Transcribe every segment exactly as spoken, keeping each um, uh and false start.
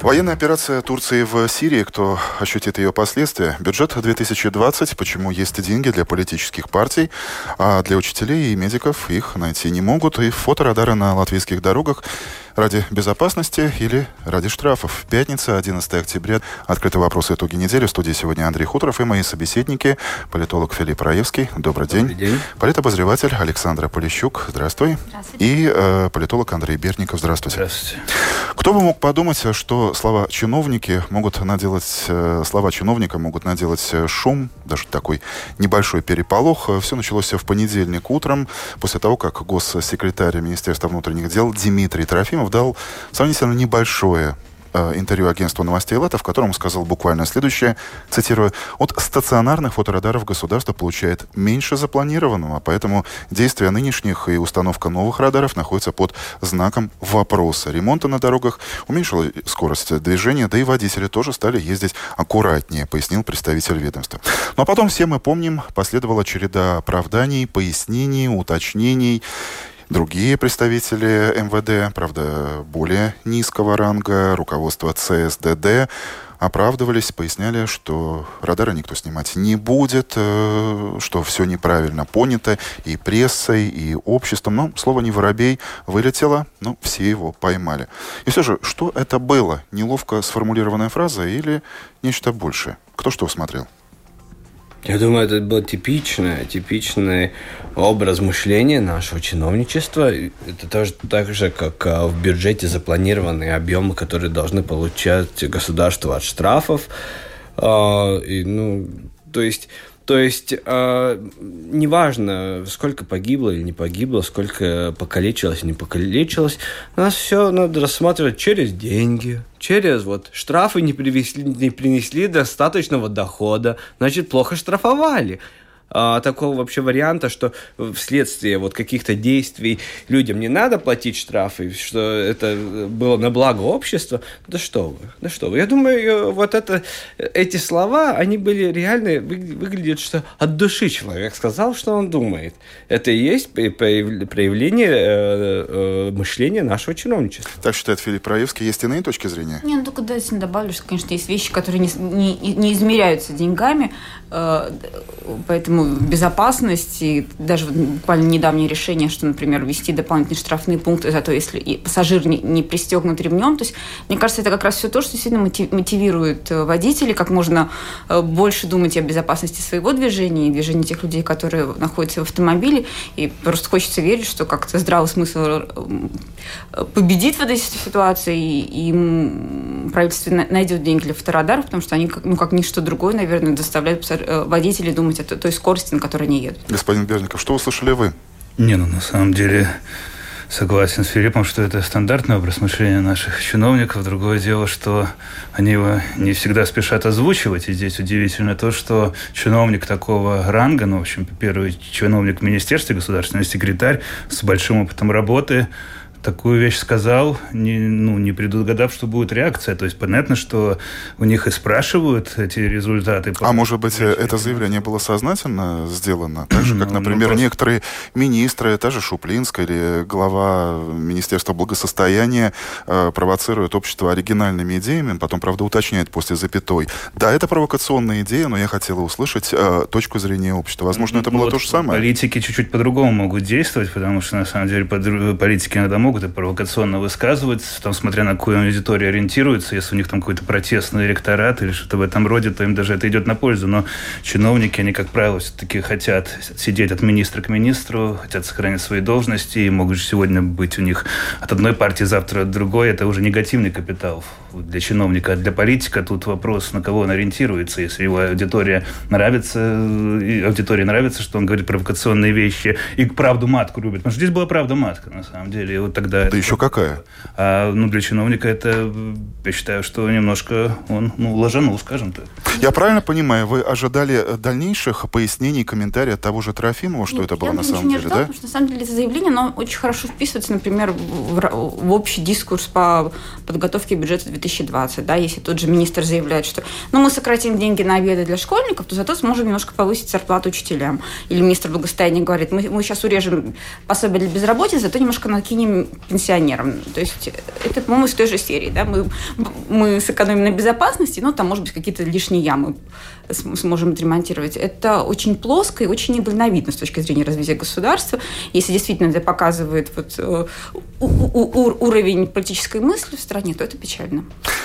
Военная операция Турции в Сирии, кто ощутит ее последствия. Бюджет две тысячи двадцать. Почему есть деньги для политических партий, а для учителей и медиков их найти не могут. И фоторадары на латвийских дорогах ради безопасности или ради штрафов. Пятница, одиннадцатое октября. Открытый вопрос итоги недели. В студии сегодня Андрей Хуторов и мои собеседники. Политолог Филипп Раевский. Добрый день. Добрый день. Политобозреватель Александра Полищук. Здравствуй. Здравствуйте. И э, политолог Андрей Бердников. Здравствуйте. Здравствуйте. Кто бы мог подумать, что слова чиновники могут наделать, слова чиновника могут наделать шум, даже такой небольшой переполох. Все началось в понедельник утром, после того, как госсекретарь Министерства внутренних дел Дмитрий Трофимов дал сравнительно небольшое интервью агентства новостей ЛАТА, в котором сказал буквально следующее, цитирую, «От стационарных фоторадаров государство получает меньше запланированного, поэтому действия нынешних и установка новых радаров находятся под знаком вопроса. Ремонта на дорогах уменьшила скорость движения, да и водители тоже стали ездить аккуратнее», пояснил представитель ведомства. Ну а потом, все мы помним, последовала череда оправданий, пояснений, уточнений. Другие представители МВД, правда, более низкого ранга, руководство ЦСДД, оправдывались, поясняли, что радары никто снимать не будет, что все неправильно понято и прессой, и обществом. Но слово «не воробей» вылетело, но все его поймали. И все же, что это было? Неловко сформулированная фраза или нечто большее? Кто что усмотрел? Я думаю, это был типичный, типичный образ мышления нашего чиновничества. Это тоже так же, как в бюджете запланированные объемы, которые должны получать государство от штрафов. И, ну, то есть... То есть, э, неважно, сколько погибло или не погибло, сколько покалечилось или не покалечилось, нас все надо рассматривать через деньги, через вот штрафы не привезли, не принесли достаточного дохода, значит, плохо штрафовали. А, такого вообще варианта, что вследствие вот каких-то действий людям не надо платить штрафы, что это было на благо общества, да что вы, да что вы. Я думаю, вот это, эти слова, они были реально, выглядят, что от души человек сказал, что он думает. Это и есть проявление э, э, мышления нашего чиновничества. Так считает Филипп Раевский. Есть иные точки зрения? Не, ну только да, если добавлю, что, конечно, есть вещи, которые не, не, не измеряются деньгами, э, поэтому безопасность, и даже буквально недавнее решение, что, например, ввести дополнительные штрафные пункты за то, если и пассажир не, не пристегнут ремнем. То есть, мне кажется, это как раз все то, что сильно мотивирует водителей, как можно больше думать о безопасности своего движения и движения тех людей, которые находятся в автомобиле. И просто хочется верить, что как-то здравый смысл победит в этой ситуации, и, и правительство найдет деньги для фоторадаров, потому что они, ну, как ничто другое, наверное, заставляют водителей думать о той скорости, на которой они едут. Господин Бердников, что услышали вы? Не, ну на самом деле согласен с Филиппом, что это стандартный образ мышления наших чиновников. Другое дело, что они его не всегда спешат озвучивать. И здесь удивительно то, что чиновник такого ранга, ну, в общем, первый чиновник в министерстве, государственный секретарь с большим опытом работы, такую вещь сказал, не, ну, не предугадав, что будет реакция. То есть понятно, что у них и спрашивают эти результаты. А может быть, это заявление было сознательно сделано? Так же, как, например, ну, ну, некоторые министры, та же Шуплинская или глава Министерства благосостояния э, провоцируют общество оригинальными идеями, потом, правда, уточняет после запятой. Да, это провокационная идея, но я хотела услышать э, точку зрения общества. Возможно, ну, это было вот то же самое. Политики чуть-чуть по-другому могут действовать, потому что, на самом деле, под... политики иногда могут и провокационно высказываются, там, смотря на какую аудиторию ориентируются, если у них там какой-то протестный ректорат или что-то в этом роде, то им даже это идет на пользу. Но чиновники, они, как правило, все-таки хотят сидеть от министра к министру, хотят сохранить свои должности, и могут сегодня быть у них от одной партии, завтра от другой. Это уже негативный капитал для чиновника. А для политика тут вопрос, на кого он ориентируется. Если его аудитория нравится, аудитории нравится, что он говорит провокационные вещи, и правду матку любит. Потому что здесь была правда матка, на самом деле. И вот когда... Да еще какая? А, ну, для чиновника это, я считаю, что немножко он, ну, ложанул, скажем так. Я правильно понимаю, вы ожидали дальнейших пояснений, комментариев того же Трофимова, что Нет, это было на самом деле, ждала, да? Потому что, на самом деле, это заявление, оно очень хорошо вписывается, например, в, в общий дискурс по подготовке бюджета две тысячи двадцатого, да, если тот же министр заявляет, что, ну, мы сократим деньги на обеды для школьников, то зато сможем немножко повысить зарплату учителям. Или министр благосостояния говорит, мы, мы сейчас урежем пособие для безработицы, зато немножко накинем пенсионерам. То есть это, по-моему, из той же серии, да, мы, мы сэкономим на безопасности, но там, может быть, какие-то лишние ямы сможем отремонтировать. Это очень плоско и очень недальновидно с точки зрения развития государства. Если действительно это показывает вот, у- у- у- уровень политической мысли в стране, то это печально.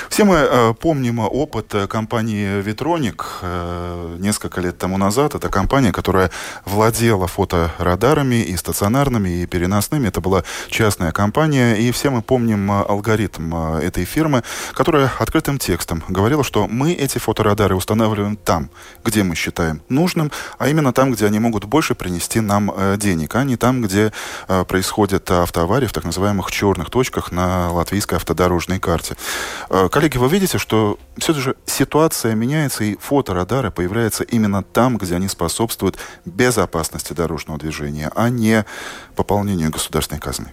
Все мы э, помним опыт компании «Ветроник» э, несколько лет тому назад. Это компания, которая владела фоторадарами и стационарными, и переносными. Это была частная компания. И все мы помним алгоритм этой фирмы, которая открытым текстом говорила, что мы эти фоторадары устанавливаем там, где мы считаем нужным, а именно там, где они могут больше принести нам э, денег, а не там, где э, происходят автоаварии в так называемых черных точках на латвийской автодорожной карте. Э, коллеги, вы видите, что все же ситуация меняется, и фоторадары появляются именно там, где они способствуют безопасности дорожного движения, а не пополнению государственной казны.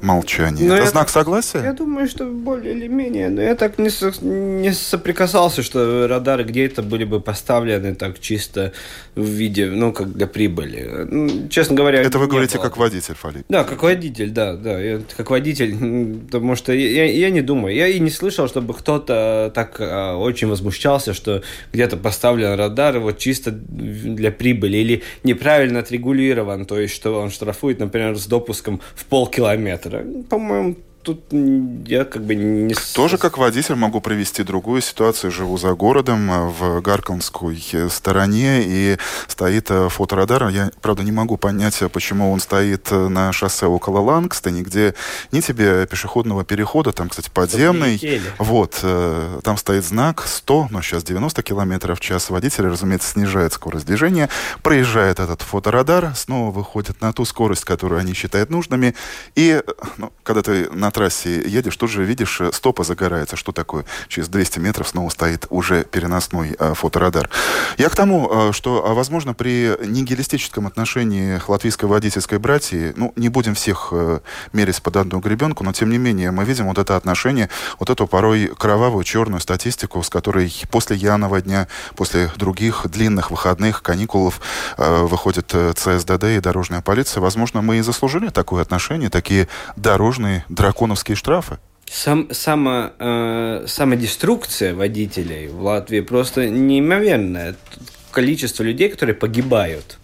Молчание. Но это знак так, согласия? Я думаю, что более или менее. Но я так не, со, не соприкасался, что радары где-то были бы поставлены так чисто в виде, ну, как для прибыли. Ну, честно говоря... Это вы говорите было. Как водитель, Фалип. Да, как водитель, да. да. Я, как водитель, потому что я, я не думаю. Я и не слышал, чтобы кто-то так а, очень возмущался, что где-то поставлен радар вот чисто для прибыли или неправильно отрегулирован, то есть что он штрафует, например, с допуском в полкилометра. По-моему, тут я как бы не... Тоже как водитель могу привести другую ситуацию. Живу за городом, в Гарконской стороне, и стоит фоторадар. Я, правда, не могу понять, почему он стоит на шоссе около Лангстона, нигде ни тебе пешеходного перехода, там, кстати, подземный. Вот, там стоит знак сто, но сейчас девяносто километров в час. Водитель, разумеется, снижает скорость движения, проезжает этот фоторадар, снова выходит на ту скорость, которую они считают нужными, и, ну, когда ты на трассе едешь, тут же видишь, стопа загорается. Что такое? Через двести метров снова стоит уже переносной э, фоторадар. Я к тому, э, что, возможно, при нигилистическом отношении к латвийской водительской братии, ну, не будем всех э, мерить под одну гребенку, но, тем не менее, мы видим вот это отношение, вот эту порой кровавую черную статистику, с которой после Янового дня, после других длинных выходных, каникулов э, выходит ЦСДД и дорожная полиция. Возможно, мы и заслужили такое отношение, такие дорожные, драконовские штрафы. Сам, само, э, самодеструкция водителей в Латвии просто неимоверная. Количество людей, которые погибают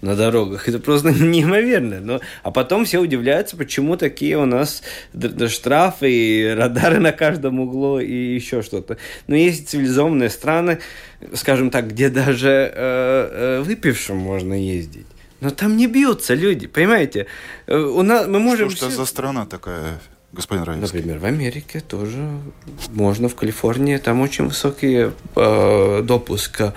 на дорогах, это просто неимоверно. Но, а потом все удивляются, почему такие у нас д- д- штрафы, и радары на каждом углу, и еще что-то. Но есть цивилизованные страны, скажем так, где даже э, э, выпившим можно ездить. Но там не бьются люди, понимаете? У нас, мы можем что ж все... за страна такая, господин Раевский? Например, в Америке тоже можно, в Калифорнии. Там очень высокие э, допуска,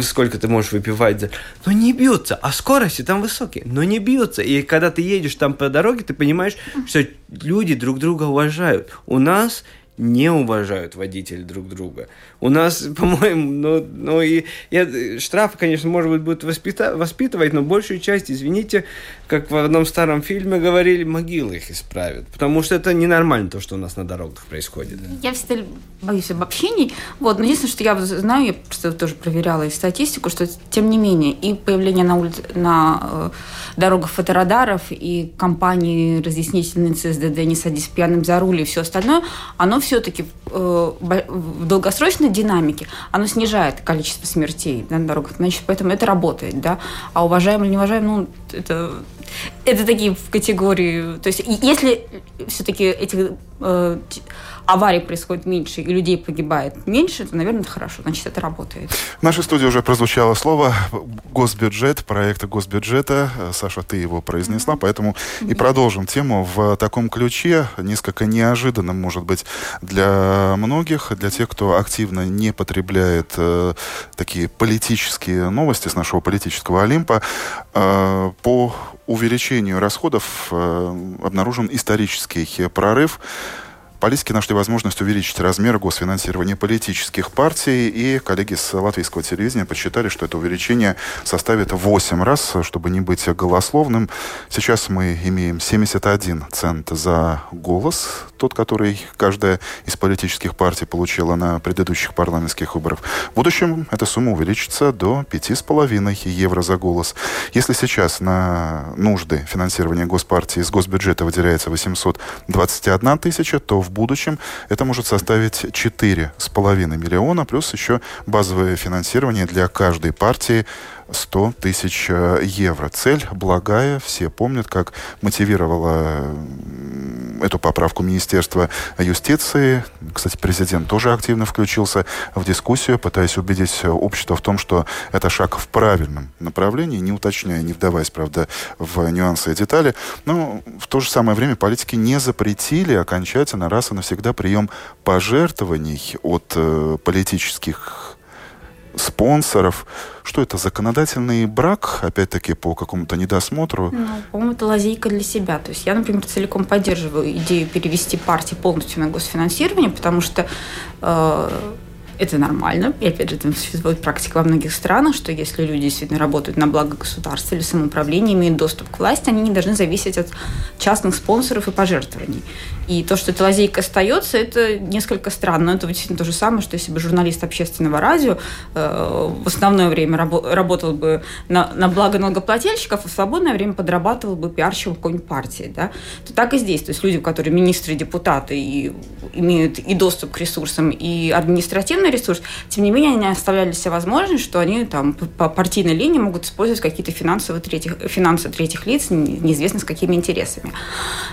сколько ты можешь выпивать. Но не бьются, а скорости там высокие, но не бьются. И когда ты едешь там по дороге, ты понимаешь, что люди друг друга уважают. У нас... не уважают водители друг друга. У нас, по-моему, ну, ну и я, штрафы, конечно, может быть, будут воспита- воспитывать, но большую часть, извините, как в одном старом фильме говорили, могилы их исправят, потому что это ненормально то, что у нас на дорогах происходит. Я всегда боюсь обобщений, вот, но единственное, что я знаю, я просто тоже проверяла и статистику, что, тем не менее, и появление на, улице, на э, дорогах фоторадаров, и компании разъяснительные ЦСДД, не садись пьяным за руль и все остальное, оно все-таки э, в долгосрочной динамике оно снижает количество смертей, да, на дорогах, значит, поэтому это работает, да, а уважаем или не уважаем, ну, это, это такие в категории, то есть если все-таки этих э, аварий происходит меньше и людей погибает меньше, то, наверное, это хорошо, значит, это работает. В нашей студии уже прозвучало слово «госбюджет», проекта госбюджета. Саша, ты его произнесла, mm-hmm. поэтому mm-hmm. и продолжим тему в таком ключе, несколько неожиданным, может быть, для многих, для тех, кто активно не потребляет э, такие политические новости с нашего политического Олимпа. Э, по увеличению расходов обнаружен исторический прорыв. Политики нашли возможность увеличить размер госфинансирования политических партий, и коллеги с латвийского телевидения подсчитали, что это увеличение составит восемь раз, чтобы не быть голословным. Сейчас мы имеем семьдесят один цент за голос, тот, который каждая из политических партий получила на предыдущих парламентских выборах. В будущем эта сумма увеличится до пять целых пять десятых евро за голос. Если сейчас на нужды финансирования госпартии из госбюджета выделяется восемьсот двадцать одна тысяча, то в В будущем это может составить четыре целых пять миллиона, плюс еще базовое финансирование для каждой партии сто тысяч евро. Цель благая. Все помнят, как мотивировало эту поправку Министерство юстиции. Кстати, президент тоже активно включился в дискуссию, пытаясь убедить общество в том, что это шаг в правильном направлении, не уточняя, не вдаваясь, правда, в нюансы и детали. Но в то же самое время политики не запретили окончательно, раз и навсегда, прием пожертвований от э, политических спонсоров. Что это, законодательный брак, опять-таки, по какому-то недосмотру? Ну, по-моему, это лазейка для себя. То есть я, например, целиком поддерживаю идею перевести партии полностью на госфинансирование, потому что э, это нормально. И, опять же, там существует практика во многих странах, что если люди действительно работают на благо государства или самоуправления, имеют доступ к власти, они не должны зависеть от частных спонсоров и пожертвований. И то, что эта лазейка остается, это несколько странно. Но это действительно то же самое, что если бы журналист общественного радио э, в основное время рабо- работал бы на, на благо налогоплательщиков, а в свободное время подрабатывал бы пиарщиком какой-нибудь партии. Да? То так и здесь. То есть люди, которые министры, депутаты, и имеют и доступ к ресурсам, и административный ресурс, тем не менее, они оставляли себе возможность, что они там, по партийной линии могут использовать какие-то финансовые третьих, финансы третьих лиц, неизвестно с какими интересами.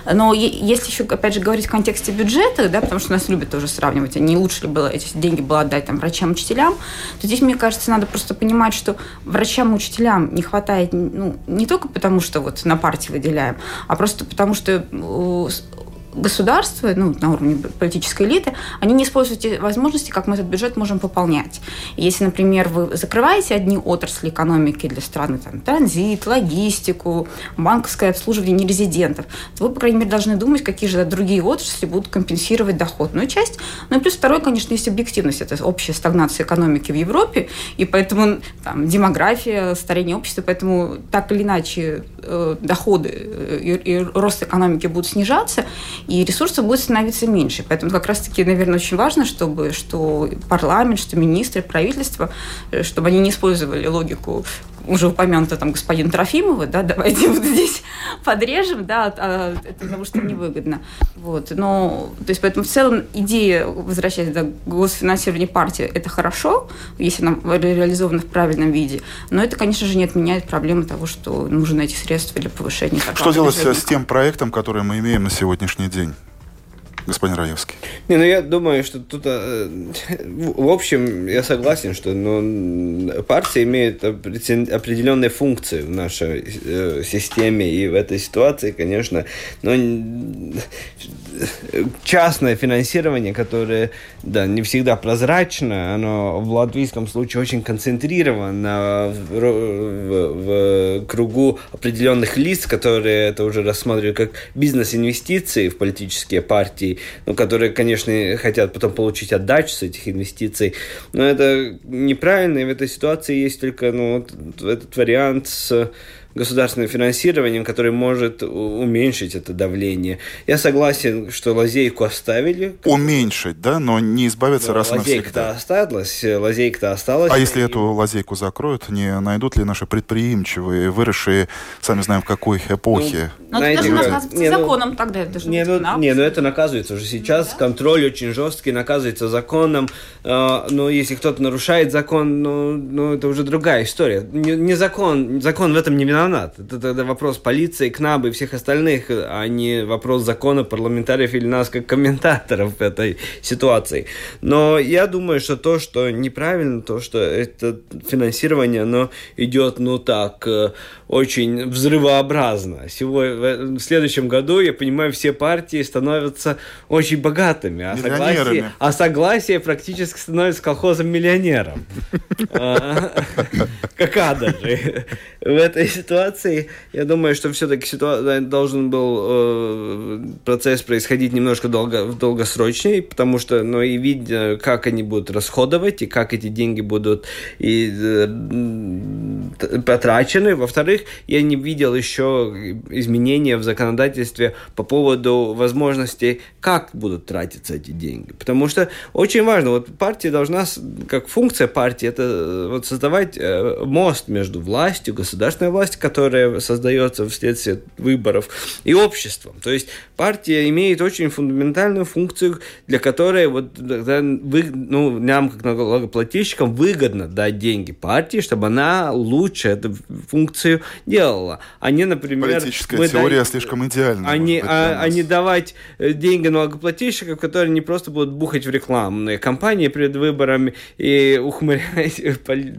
Но если еще, опять же, говорить в контексте бюджета, да, потому что нас любят тоже сравнивать, а не лучше ли было эти деньги было отдать там, врачам, учителям, то здесь, мне кажется, надо просто понимать, что врачам, учителям не хватает, ну, не только потому, что вот на партии выделяем, а просто потому, что государство, ну, на уровне политической элиты, они не используют те возможности, как мы этот бюджет можем пополнять. Если, например, вы закрываете одни отрасли экономики для страны, там, транзит, логистику, банковское обслуживание нерезидентов, то вы, по крайней мере, должны думать, какие же другие отрасли будут компенсировать доходную часть. Ну и плюс второй, конечно, есть объективность. Это общая стагнация экономики в Европе, и поэтому там, демография, старение общества, поэтому так или иначе э, доходы и, и рост экономики будут снижаться, и ресурсов будет становиться меньше. Поэтому как раз-таки, наверное, очень важно, чтобы что парламент, что министры, правительство, чтобы они не использовали логику уже упомянута там господин Трофимова, да, давайте вот здесь подрежем, да, а это потому что невыгодно. Вот, но, то есть, поэтому в целом идея, возвращаясь до госфинансирования партии, это хорошо, если она реализована в правильном виде, но это, конечно же, не отменяет проблемы того, что нужно эти средства для повышения. Что делать с тем проектом, который мы имеем на сегодняшний день? Господин Раевский. Не, ну я думаю, что тут, в общем, я согласен, что ну, партия имеет определенные функции в нашей э, системе, и в этой ситуации, конечно, ну, частное финансирование, которое, да, не всегда прозрачно, оно в латвийском случае очень концентрировано в, в, в кругу определенных лиц, которые это уже рассматривают как бизнес-инвестиции в политические партии, ну, которые, конечно, хотят потом получить отдачу с этих инвестиций. Но это неправильно, и в этой ситуации есть только ну, вот этот вариант с государственным финансированием, который может уменьшить это давление. Я согласен, что лазейку оставили. Уменьшить, да, но не избавиться но раз и навсегда. Лазейка-то осталась, лазейка-то осталась. А и... если эту лазейку закроют, не найдут ли наши предприимчивые, выросшие, сами знаем, в какой эпохе? Ну, но это же наказывается законом тогда. Это не, быть, ну, не, ну это наказывается уже сейчас. Да? Контроль очень жесткий, наказывается законом. Э, но если кто-то нарушает закон, ну, ну это уже другая история. Не, не закон, закон в этом не виноват. Это тогда вопрос полиции, КНАБ и всех остальных, а не вопрос закона, парламентариев или нас как комментаторов этой ситуации. Но я думаю, что то, что неправильно, то, что это финансирование, оно идет, ну так, очень взрывообразно. Сегодня, в следующем году, я понимаю, все партии становятся очень богатыми, а согласие, а согласие практически становится колхозом-миллионером. Как Адажи. В этой ситуации ситуации. Я думаю, что все-таки ситуа... должен был э, процесс происходить немножко долго... долгосрочнее, потому что, ну, и видно, как они будут расходовать, и как эти деньги будут и, э, потрачены. Во-вторых, я не видел еще изменения в законодательстве по поводу возможностей, как будут тратиться эти деньги. Потому что очень важно, вот партия должна, как функция партии, это вот создавать э, мост между властью, государственной властью, которая создается вследствие выборов, и обществом. То есть партия имеет очень фундаментальную функцию, для которой вот, вы, ну, нам, как налогоплательщикам, выгодно дать деньги партии, чтобы она лучше эту функцию делала. А не, например... Политическая теория даем, слишком идеальна. А, а, а не давать деньги налогоплательщикам, которые не просто будут бухать в рекламные кампании перед выборами и ухмырять,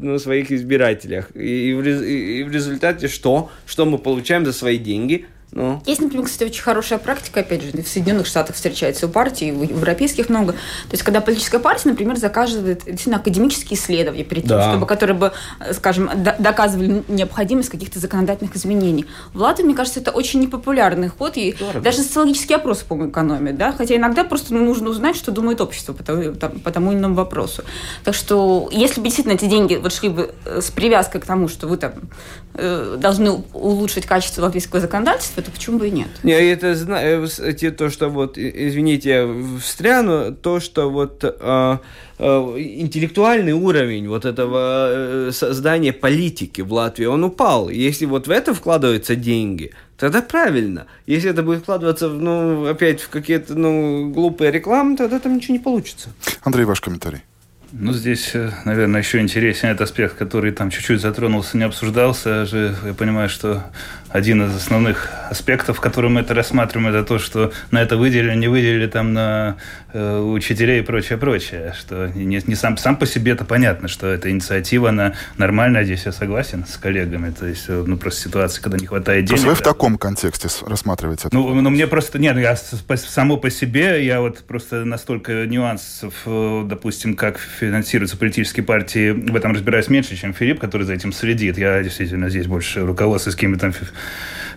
ну, своих избирателей. И, и, и в результате что? Что мы получаем за свои деньги? Ну. Есть, например, кстати, очень хорошая практика, опять же, в Соединенных Штатах встречается у партий, в европейских много. То есть, когда политическая партия, например, заказывает действительно академические исследования перед тем, да. чтобы, которые бы, скажем, д- доказывали необходимость каких-то законодательных изменений. В Латвии, мне кажется, это очень непопулярный ход, и Дорого. даже социологические опросы, по-моему, экономят, да? Хотя иногда просто нужно узнать, что думает общество по тому, там, по тому или иному вопросу. Так что, если бы действительно эти деньги вот шли бы с привязкой к тому, что вы там э, должны улучшить качество латвийского законодательства, это почему бы и нет? Не, это то, что вот, извините, я встряну, то, что вот э, э, интеллектуальный уровень вот этого э, создания политики в Латвии, он упал. Если вот в это вкладываются деньги, тогда правильно. Если это будет вкладываться, ну, опять в какие-то, ну, глупые рекламы, тогда там ничего не получится. Андрей, ваш комментарий. Ну, здесь, наверное, еще интереснее этот аспект, который там чуть-чуть затронулся, не обсуждался. Я понимаю, что один из основных аспектов, который мы это рассматриваем, это то, что на это выделили, не выделили там на э, учителей и прочее-прочее. Что не, не сам, сам по себе это понятно, что эта инициатива, она нормальная, здесь я согласен с коллегами. То есть, ну, просто ситуация, когда не хватает денег. Вы в таком контексте рассматриваете это? Ну, ну, мне просто... Нет, я само по себе, я вот просто настолько нюансов, допустим, как финансируются политические партии, в этом разбираюсь меньше, чем Филипп, который за этим следит. Я действительно здесь больше руководствуюсь какими-то там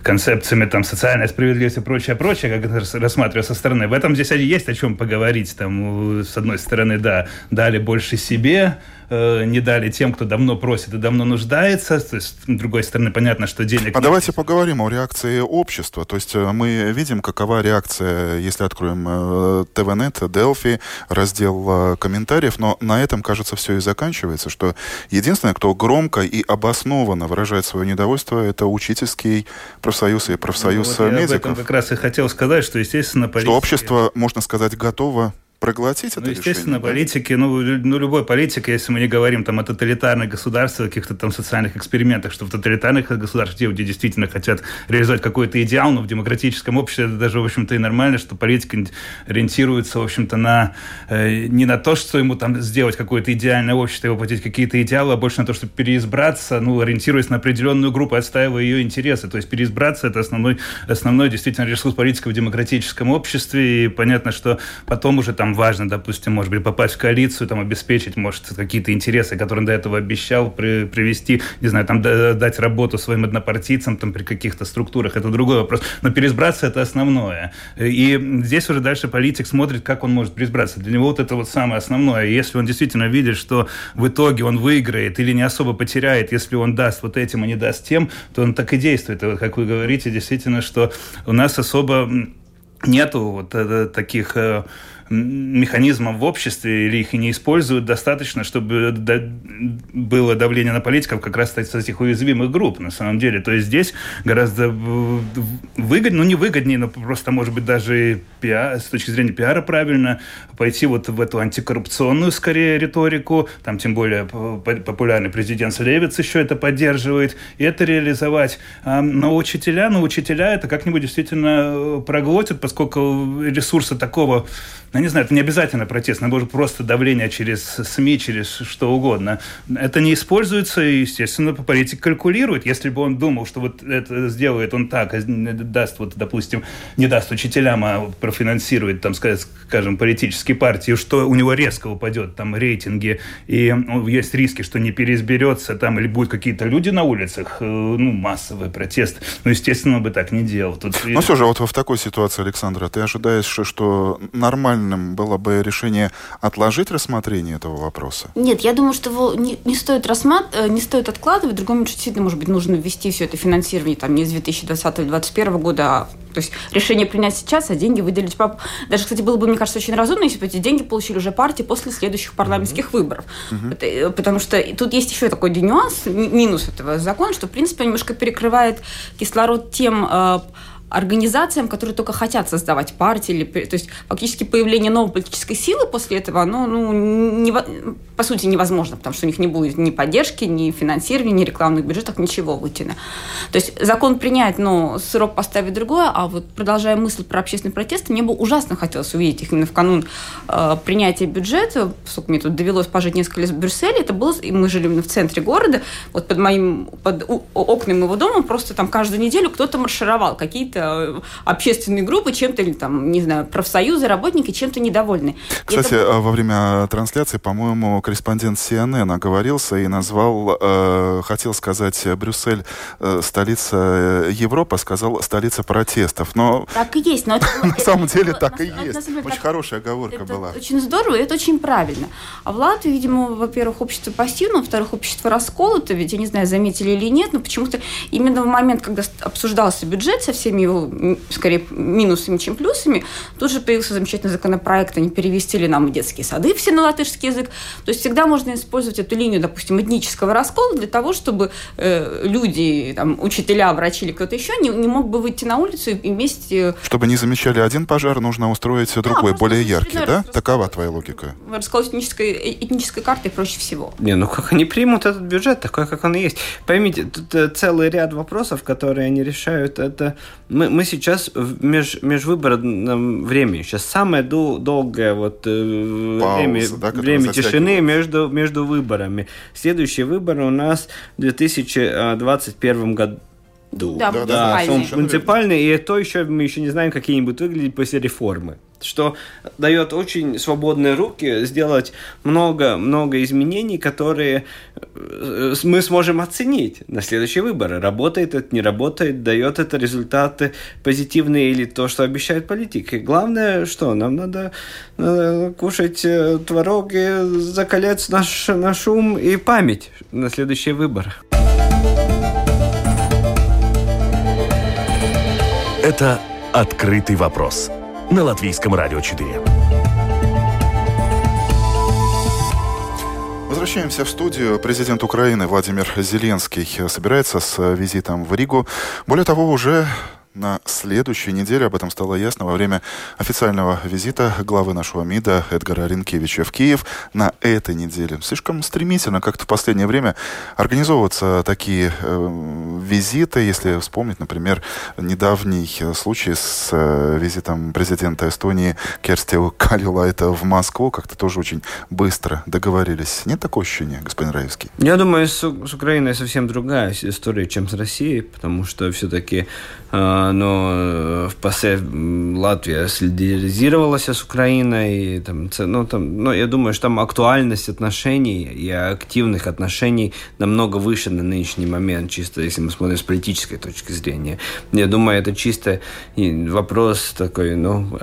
концепциями там, социальной справедливости и прочее, прочее, как это рассматриваю со стороны. В этом здесь есть о чем поговорить. Там, с одной стороны, да, дали больше себе, не дали тем, кто давно просит и давно нуждается. То есть, с другой стороны, понятно, что денег нет. А давайте поговорим о реакции общества. То есть мы видим, какова реакция, если откроем ТВ-нет, Дельфи, раздел комментариев. Но на этом, кажется, все и заканчивается, что единственное, кто громко и обоснованно выражает свое недовольство, это учительский профсоюз и профсоюз ну, вот медиков. Я об этом как раз и хотел сказать, что, естественно, политики... Что общество, можно сказать, готово проглотить это ну, решение? Естественно, да? политики, ну, ну, любой политик, если мы не говорим там о тоталитарных государствах, каких-то там социальных экспериментах, что в тоталитарных государствах, где действительно хотят реализовать какой-то идеал, но в демократическом обществе это даже, в общем-то, и нормально, что политик ориентируется, в общем-то, на, э, не на то, что ему там сделать какое-то идеальное общество и воплотить какие-то идеалы, а больше на то, чтобы переизбраться, ну, ориентируясь на определенную группу, отстаивая ее интересы. То есть переизбраться – это основной, основной действительно ресурс политика в демократическом обществе, и понятно, что потом уже там важно, допустим, может быть, попасть в коалицию, там, обеспечить, может, какие-то интересы, которые он до этого обещал при, привести, не знаю, там, дать работу своим однопартийцам, там, при каких-то структурах, это другой вопрос. Но переизбраться – это основное. И здесь уже дальше политик смотрит, как он может переизбраться. Для него вот это вот самое основное. И если он действительно видит, что в итоге он выиграет или не особо потеряет, если он даст вот этим, а не даст тем, то он так и действует. И вот, как вы говорите, действительно, что у нас особо нету вот таких... механизмов в обществе, или их и не используют достаточно, чтобы до... было давление на политиков как раз с этих уязвимых групп, на самом деле. То есть здесь гораздо выгоднее, ну не выгоднее, но просто, может быть, даже пиар, с точки зрения пиара правильно пойти вот в эту антикоррупционную, скорее, риторику, там, тем более, популярный президент Левиц еще это поддерживает, и это реализовать. Но учителя, но учителя это как-нибудь действительно проглотят, поскольку ресурса такого, ну, не знаю, это не обязательно протест, но может просто давление через СМИ, через что угодно. Это не используется, и, естественно, политик калькулирует. Если бы он думал, что вот это сделает он так, даст, вот, допустим, не даст учителям, а профинансирует, там, скажем, политические партии, что у него резко упадет там рейтинги, и есть риски, что не переизберется, там, или будут какие-то люди на улицах, ну, массовый протест. Ну, естественно, он бы так не делал. Тут... Ну, все же, вот в такой ситуации, Александра, ты ожидаешь, что нормальным было бы решение отложить рассмотрение этого вопроса? Нет, я думаю, что его не, не, стоит, рассмат... не стоит откладывать. Другому действительно, может быть, нужно ввести все это финансирование там, не с две тысячи двадцатого две тысячи двадцать первого года, а то есть решение принять сейчас, а деньги выделить пап... Даже, кстати, было бы, мне кажется, очень разумно, если бы эти деньги получили уже партии после следующих парламентских mm-hmm. выборов. Mm-hmm. Потому что тут есть еще такой нюанс, минус этого закона, что, в принципе, он немножко перекрывает кислород тем... Э, организациям, которые только хотят создавать партии. Или, то есть фактически появление новой политической силы после этого, оно, ну, не, по сути, невозможно, потому что у них не будет ни поддержки, ни финансирования, ни рекламных бюджетов, ничего вытяно. То есть закон принять, но срок поставить другое, а вот продолжая мысль про общественные протесты, мне бы ужасно хотелось увидеть их именно в канун э, принятия бюджета. Сколько мне тут довелось пожить несколько лет в Брюсселе, это было, и мы жили именно в центре города, вот под моим, под окнами моего дома просто там каждую неделю кто-то маршировал, какие-то общественные группы чем-то, или там, не знаю, профсоюзы, работники чем-то недовольны. Кстати, это... во время трансляции, по-моему, корреспондент Си Эн Эн оговорился и назвал, э, хотел сказать, Брюссель э, столица Европы, сказал столица протестов. Но... Так и есть. Но это... На самом деле так и есть. Очень хорошая оговорка была. Очень здорово, и это очень правильно. А в Латвии, видимо, во-первых, общество пассивно, во-вторых, общество расколото, ведь, я не знаю, заметили или нет, но почему-то именно в момент, когда обсуждался бюджет со всеми его скорее минусами, чем плюсами, тут же появился замечательный законопроект, они перевестили нам детские сады все на латышский язык. То есть всегда можно использовать эту линию, допустим, этнического раскола для того, чтобы э, люди, там, учителя, врачи или кто-то еще не, не мог бы выйти на улицу и вместе... Чтобы не замечали один пожар, нужно устроить другой, да, более яркий, да? Раскол... Такова твоя логика? Раскол этнической, этнической карты проще всего. Не, ну как они примут этот бюджет, такой, как он и есть? Поймите, тут целый ряд вопросов, которые они решают, это... Мы, мы сейчас в меж, межвыборном времени. Сейчас самое дол- долгое вот, э, Пауза, время, да, время тишины между, между выборами. Следующие выборы у нас в две тысячи двадцать первом году. Да, да, да, муниципальные. И то еще мы еще не знаем, какие они будут выглядеть после реформы. Что дает очень свободные руки сделать много-много изменений, которые мы сможем оценить на следующие выборы. Работает это, не работает, дает это результаты позитивные или то, что обещает политик. И главное, что нам надо, надо кушать творог и закалять наш, наш ум и память на следующие выборы. Это «Открытый вопрос» на Латвийском радио четыре. Возвращаемся в студию. Президент Украины Владимир Зеленский собирается с визитом в Ригу. Более того, уже на следующей неделе, об этом стало ясно во время официального визита главы нашего МИДа Эдгара Ринкевича в Киев на этой неделе. Слишком стремительно как-то в последнее время организовываются такие э, визиты. Если вспомнить, например, недавний случай с э, визитом президента Эстонии Керсти Кальюлайда в Москву, как-то тоже очень быстро договорились. Нет такого ощущения, господин Раевский? Я думаю, с, с Украиной совсем другая история, чем с Россией, потому что все-таки... Э, но в ПАСЕ Латвия солидаризировалась с Украиной. И там, ну, там, ну, я думаю, что там актуальность отношений и активных отношений намного выше на нынешний момент, чисто если мы смотрим с политической точки зрения. Я думаю, это чисто вопрос такой, ну,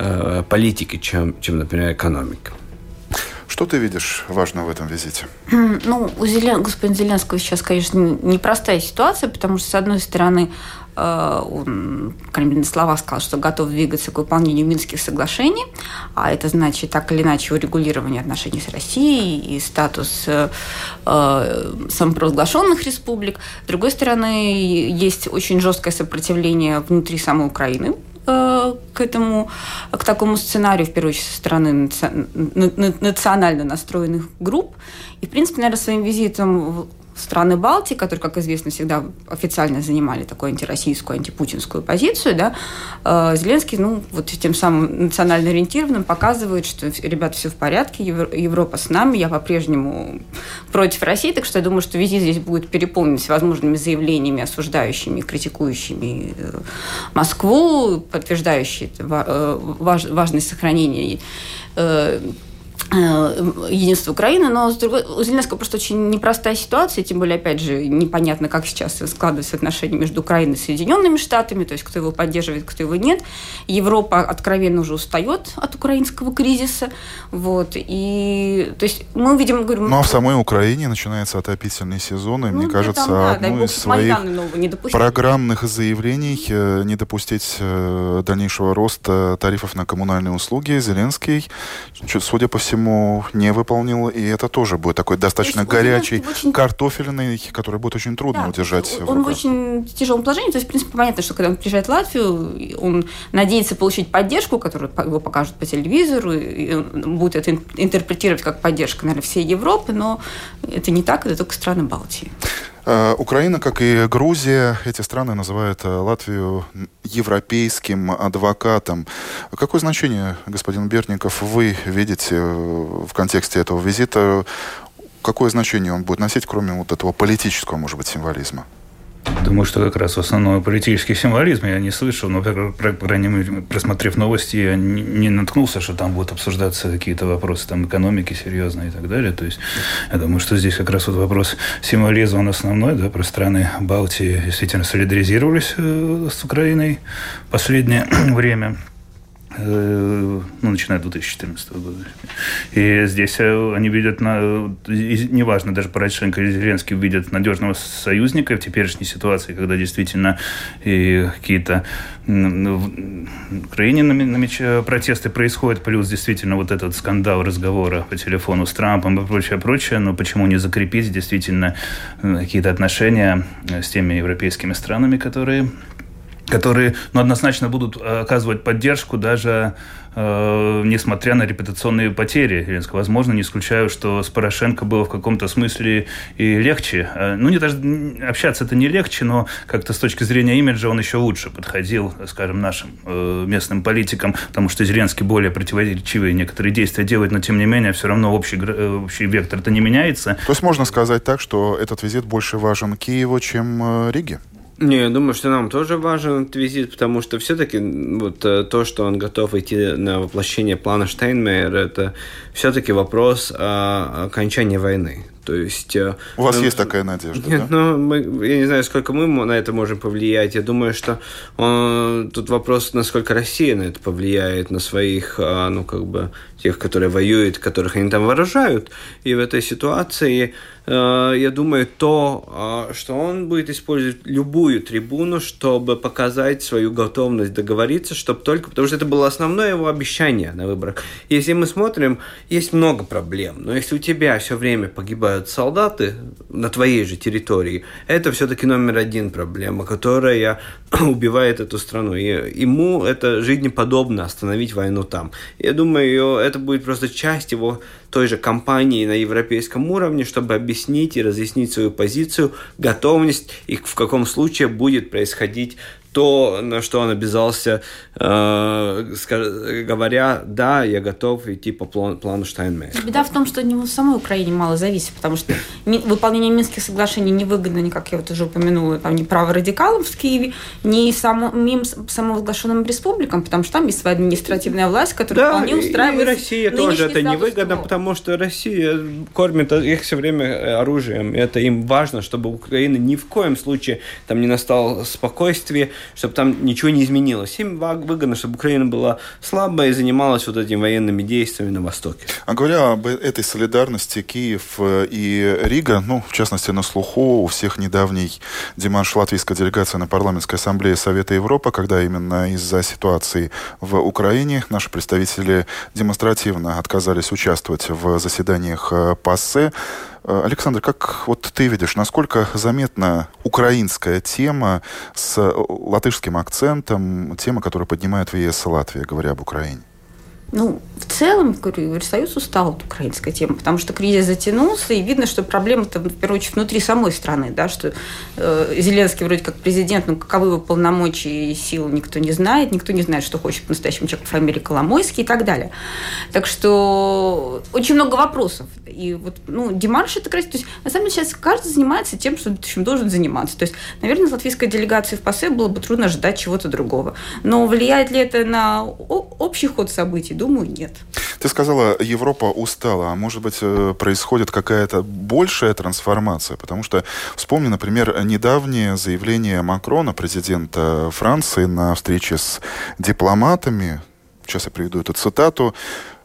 политики, чем, чем, например, экономика. Что ты видишь важного в этом визите? Ну, у Зелен... господина Зеленского сейчас, конечно, непростая ситуация, потому что, с одной стороны, он, на словах, сказал, что готов двигаться к выполнению Минских соглашений, а это значит так или иначе урегулирование отношений с Россией и статус э, самопровозглашенных республик. С другой стороны, есть очень жесткое сопротивление внутри самой Украины к этому, к такому сценарию, в первую очередь, со стороны национально настроенных групп. И, в принципе, наверное, своим визитом страны Балтии, которые, как известно, всегда официально занимали такую антироссийскую, антипутинскую позицию, да, Зеленский, ну, вот тем самым национально ориентированным показывает, что, ребята, все в порядке, Европа с нами, я по-прежнему против России, так что я думаю, что визит здесь будет переполнен всевозможными заявлениями, осуждающими, критикующими Москву, подтверждающими важность сохранения единство Украины, но с другой, у Зеленского просто очень непростая ситуация, тем более, опять же, непонятно, как сейчас складываются отношения между Украиной и Соединенными Штатами, то есть кто его поддерживает, кто его нет. Европа откровенно уже устает от украинского кризиса. Вот, и, то есть мы, видимо, говорим... Ну, а в самой Украине начинается отопительный сезон, и, ну, мне кажется, там, да, одну из своих программных заявлений не допустить дальнейшего роста тарифов на коммунальные услуги Зеленский, судя по всему, не выполнил, и это тоже будет такой достаточно горячий очень... картофельный, который будет очень трудно, да, удержать. Он в, он в очень тяжелом положении, то есть, в принципе, понятно, что когда он приезжает в Латвию, он надеется получить поддержку, которую его покажут по телевизору, и он будет это интерпретировать как поддержка, наверное, всей Европы, но это не так, это только страны Балтии. Украина, как и Грузия, эти страны называют Латвию европейским адвокатом. Какое значение, господин Бердников, вы видите в контексте этого визита? Какое значение он будет носить, кроме вот этого политического, может быть, символизма? Думаю, что как раз основной политический символизм я не слышал, но, по крайней мере, просмотрев новости, я не наткнулся, что там будут обсуждаться какие-то вопросы там, экономики серьезные и так далее. То есть я думаю, что здесь как раз вот вопрос символизма, он основной, да, про страны Балтии действительно солидаризировались с Украиной в последнее время. Ну, начиная с две тысячи четырнадцатого года. И здесь они видят, на, неважно, даже Порошенко и Зеленский видят надежного союзника в теперешней ситуации, когда действительно и какие-то в Украине намеч... протесты происходят, плюс действительно вот этот скандал разговора по телефону с Трампом и прочее, прочее. Но почему не закрепить действительно какие-то отношения с теми европейскими странами, которые... которые, ну, однозначно будут оказывать поддержку даже э, несмотря на репутационные потери. Возможно, не исключаю, что с Порошенко было в каком-то смысле и легче. Ну, не даже общаться это не легче, но как-то с точки зрения имиджа он еще лучше подходил, скажем, нашим э, местным политикам, потому что Зеленский более противоречивые некоторые действия делает, но, тем не менее, все равно общий, общий вектор-то не меняется. То есть можно сказать так, что этот визит больше важен Киеву, чем Риге? Не, я думаю, что нам тоже важен этот визит, потому что все-таки вот то, что он готов идти на воплощение плана Штайнмайера, это все-таки вопрос о окончании войны. То есть, у вас ну, есть такая надежда, нет, да? Ну, мы, я не знаю, сколько мы на это можем повлиять. Я думаю, что он, тут вопрос, насколько Россия на это повлияет, на своих, ну, как бы, тех, которые воюют, которых они там вооружают. И в этой ситуации, я думаю, то, что он будет использовать любую трибуну, чтобы показать свою готовность договориться, чтобы только... Потому что это было основное его обещание на выборах. Если мы смотрим, есть много проблем. Но если у тебя все время погибают солдаты на твоей же территории, это все-таки номер один проблема, которая убивает эту страну. И ему это жизнеподобно остановить войну там. Я думаю, это будет просто часть его той же кампании на европейском уровне, чтобы объяснить и разъяснить свою позицию, готовность и в каком случае будет происходить то, на что он обязался, э, скаж, говоря, да, я готов идти по план, плану Штайнмайера. Беда в том, что от него в самой Украине мало зависит, потому что не, выполнение Минских соглашений невыгодно, как я вот уже упомянула, там, ни праворадикалам в Киеве, ни самим самовозглашенным республикам, потому что там есть своя административная власть, которая да, вполне устраивает. Да, и Россия тоже это невыгодно, потому что Россия кормит их все время оружием, это им важно, чтобы Украина ни в коем случае там не настало спокойствия, чтобы там ничего не изменилось. Им выгодно, чтобы Украина была слабая и занималась вот этими военными действиями на Востоке. А говоря об этой солидарности, Киев и Рига, ну, в частности, на слуху у всех недавний демарш латвийской делегации на парламентской ассамблее Совета Европы, когда именно из-за ситуации в Украине наши представители демонстративно отказались участвовать в заседаниях ПАСЕ. Александр, как вот ты видишь, насколько заметна украинская тема с латышским акцентом, тема, которую поднимает в ЕС и Латвия, говоря об Украине? Ну, в целом, говорю, Евросоюз устал от украинской темы, потому что кризис затянулся, и видно, что проблема-то, в первую очередь, внутри самой страны, да, что э, Зеленский вроде как президент, но каковы его полномочия и силы никто не знает, никто не знает, что хочет по-настоящему человек по фамилии Коломойский и так далее. Так что очень много вопросов. И вот, ну, демарш это красиво. То есть, на самом деле, сейчас каждый занимается тем, что, чем должен заниматься. То есть, наверное, с латвийской делегацией в ПАСЭ было бы трудно ожидать чего-то другого. Но влияет ли это на общий ход событий? Думаю, нет. Ты сказала, Европа устала. А может быть, происходит какая-то большая трансформация? Потому что вспомни, например, недавнее заявление Макрона, президента Франции, на встрече с дипломатами. Сейчас я приведу эту цитату.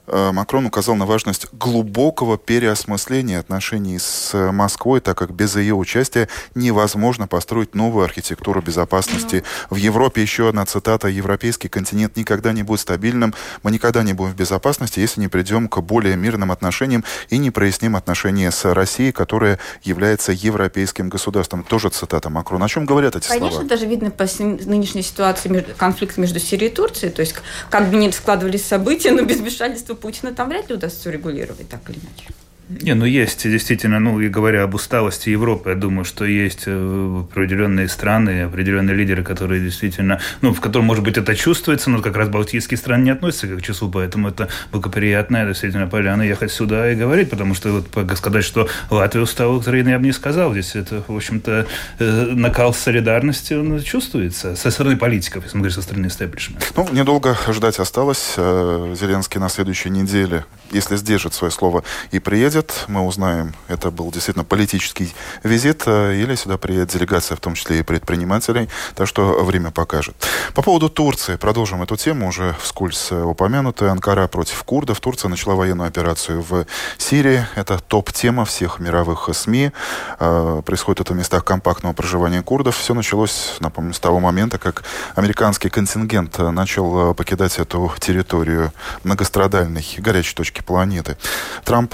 Макрон указал на важность глубокого переосмысления отношений с Москвой, так как без ее участия невозможно построить новую архитектуру безопасности. В Европе еще одна цитата: «Европейский континент никогда не будет стабильным, мы никогда не будем в безопасности, если не придем к более мирным отношениям и не проясним отношения с Россией, которая является европейским государством». Тоже цитата Макрона. О чем говорят эти Конечно, слова? Конечно, даже видно по нынешней ситуации конфликт между Сирией и Турцией, то есть как бы ни складывались события, но без вмешательства Путина там вряд ли удастся урегулировать так или иначе. Не, ну есть действительно, ну и говоря об усталости Европы, я думаю, что есть определенные страны, определенные лидеры, которые действительно, ну в котором, может быть, это чувствуется, но как раз балтийские страны не относятся к числу, поэтому это благоприятная действительно поляна ехать сюда и говорить, потому что вот сказать, что Латвия устала, Украина, я бы не сказал, здесь это, в общем-то, накал солидарности, он чувствуется со стороны политиков, если мы говорим, со стороны истеблишмента. Ну, недолго ждать осталось. Зеленский на следующей неделе, если сдержит свое слово и приедет, мы узнаем, это был действительно политический визит, или сюда приедет делегация, в том числе и предпринимателей. Так что время покажет. По поводу Турции. Продолжим эту тему, уже вскользь упомянутая. Анкара против курдов. Турция начала военную операцию в Сирии. Это топ-тема всех мировых СМИ. Происходит это в местах компактного проживания курдов. Все началось, напомню, с того момента, как американский контингент начал покидать эту территорию многострадальной горячей точки планеты. Трамп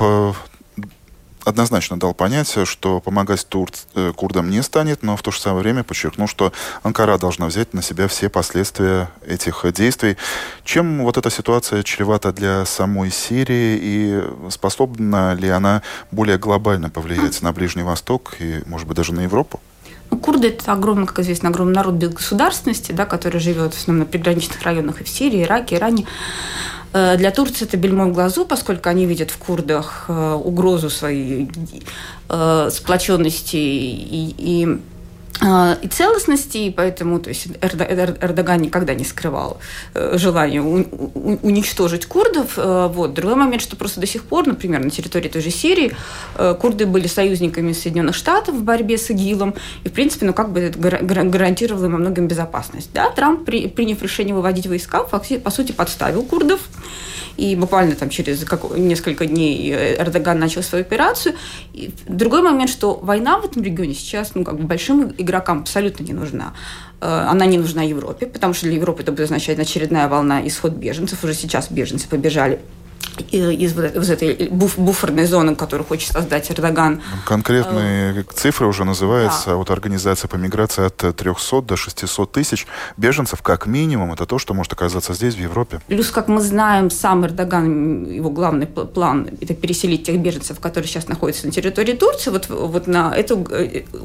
однозначно дал понять, что помогать тур... курдам не станет, но в то же самое время подчеркнул, что Анкара должна взять на себя все последствия этих действий. Чем вот эта ситуация чревата для самой Сирии и способна ли она более глобально повлиять на Ближний Восток и, может быть, даже на Европу? Курды – это огромный, как известно, огромный народ без государственности, да, который живет в основном на приграничных районах и в Сирии, Ираке, Иране. Для Турции это бельмо в глазу, поскольку они видят в курдах угрозу своей сплоченности и, и, и целостности, и поэтому то есть Эрдоган никогда не скрывал желание уничтожить курдов. Вот. Другой момент, что просто до сих пор, например, на территории той же Сирии курды были союзниками Соединенных Штатов в борьбе с ИГИЛом, и, в принципе, ну, как бы это гарантировало им многим безопасность. Да? Трамп, при, приняв решение выводить войска, по сути, подставил курдов, и буквально там через несколько дней Эрдоган начал свою операцию. И другой момент, что война в этом регионе сейчас, ну, как бы большим игрокам абсолютно не нужна. Она не нужна Европе, потому что для Европы это будет означать очередная волна исход беженцев. Уже сейчас беженцы побежали из вот этой буферной зоны, которую хочет создать Эрдоган. Конкретные цифры уже называются. Да. Вот организация по миграции от трёхсот до шестисот тысяч беженцев, как минимум, это то, что может оказаться здесь, в Европе. Плюс, как мы знаем, сам Эрдоган, его главный план – это переселить тех беженцев, которые сейчас находятся на территории Турции, вот, вот на эту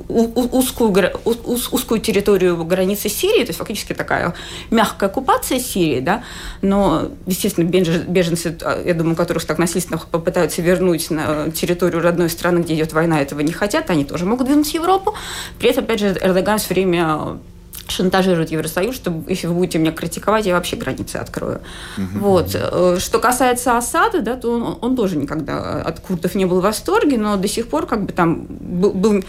узкую, узкую территорию границы Сирии, то есть фактически такая мягкая оккупация Сирии, да? Но, естественно, беженцы, я думаю, которых так насильственно попытаются вернуть на территорию родной страны, где идет война, этого не хотят, они тоже могут двинуть в Европу. При этом, опять же, Эрдоган все время шантажирует Евросоюз, что если вы будете меня критиковать, я вообще границы открою. Угу. Вот. Что касается Асада, да, то он, он тоже никогда от курдов не был в восторге, но до сих пор как бы там был, был,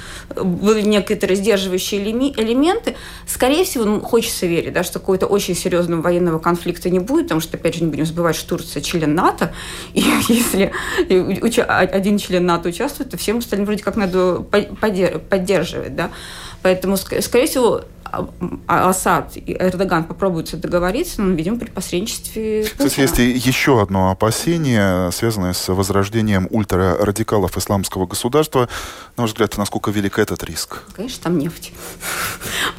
были некоторые сдерживающие элементы. Скорее всего, ну, хочется верить, да, что какого-то очень серьезного военного конфликта не будет, потому что, опять же, не будем забывать, что Турция член НАТО, и если один член НАТО участвует, то всем остальным вроде как надо поддерживать, да. Поэтому, скорее всего, Асад и Эрдоган попробуют договориться, но, видимо, при посредничестве Путина. Кстати, есть еще одно опасение, связанное с возрождением ультрарадикалов исламского государства. На ваш взгляд, насколько велик этот риск? Конечно, там нефть.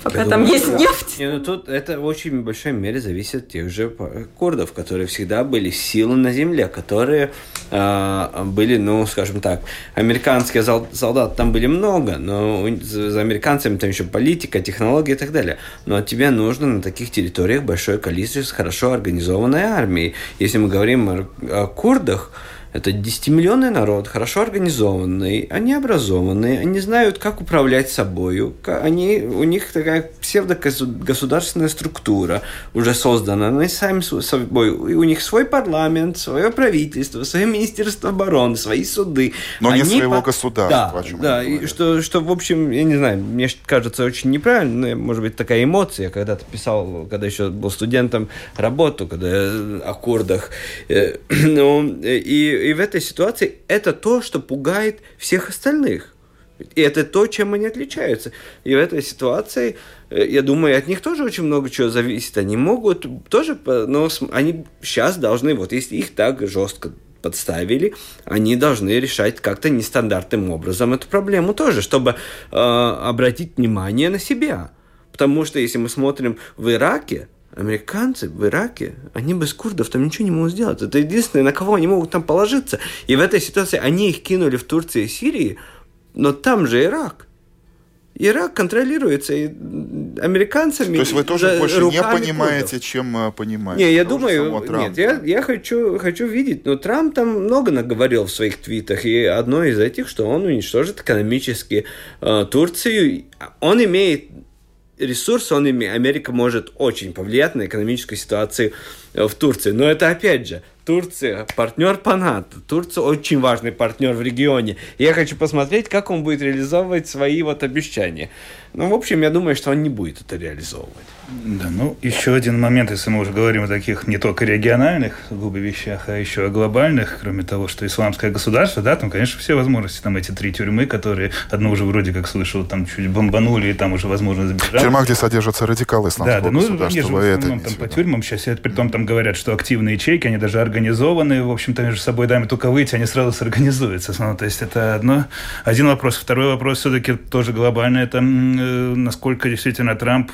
Пока там есть нефть. Не, ну тут это в очень большой мере зависит от тех же курдов, которые всегда были силы на земле, которые э, были, ну, скажем так, американские солдаты там были много, но за американцами там еще политика, технологии и так далее. Но тебе нужно на таких территориях большое количество с хорошо организованной армией. Если мы говорим о, о курдах, это десятимиллионный народ, хорошо организованный, они образованные, они знают, как управлять собою, они, у них такая псевдогосударственная структура уже создана, они сами собой, у них свой парламент, свое правительство, свое министерство обороны, свои суды. Но они не своего по... государства. Да, да, что, что, в общем, я не знаю, мне кажется, очень неправильно, может быть, такая эмоция, я когда-то писал, когда еще был студентом, работу, когда о курдах, ну, и И в этой ситуации это то, что пугает всех остальных. И это то, чем они отличаются. И в этой ситуации, я думаю, от них тоже очень много чего зависит. Они могут тоже, но они сейчас должны, вот если их так жестко подставили, они должны решать как-то нестандартным образом эту проблему тоже, чтобы э, обратить внимание на себя. Потому что если мы смотрим в Ираке, американцы в Ираке, они без курдов там ничего не могут сделать. Это единственное, на кого они могут там положиться. И в этой ситуации они их кинули в Турции и Сирии, но там же Ирак. Ирак контролируется американцами. То есть вы тоже больше не понимаете, курдов, чем понимаете? Не, я думаю, нет, я, я хочу, хочу видеть, но Трамп там много наговорил в своих твитах, и одно из этих, что он уничтожит экономически э, Турцию. Он имеет ресурсы, он имеет. Америка может очень повлиять на экономическую ситуацию в Турции. Но это, опять же, Турция партнер по НАТО. Турция очень важный партнер в регионе. Я хочу посмотреть, как он будет реализовывать свои вот обещания. Ну, в общем, я думаю, что он не будет это реализовывать. Да, ну, еще один момент, если мы уже говорим о таких не только региональных глубоких вещах, а еще о глобальных, кроме того, что исламское государство, да, там, конечно, все возможности, там, эти три тюрьмы, которые, одну уже вроде как слышал, там, чуть бомбанули, и там уже, возможно, сбежали. Тюрьма, где содержатся радикалы исламского да, да, ну, государства, вы это там, по тюрьмам сейчас, при том, там говорят, что активные ячейки, они даже организованные, в общем-то, между собой, да, только выйти, они сразу сорганизуются. Ну, то есть, это одно, один вопрос. Второй вопрос все-таки тоже глобальный, это насколько действительно Трамп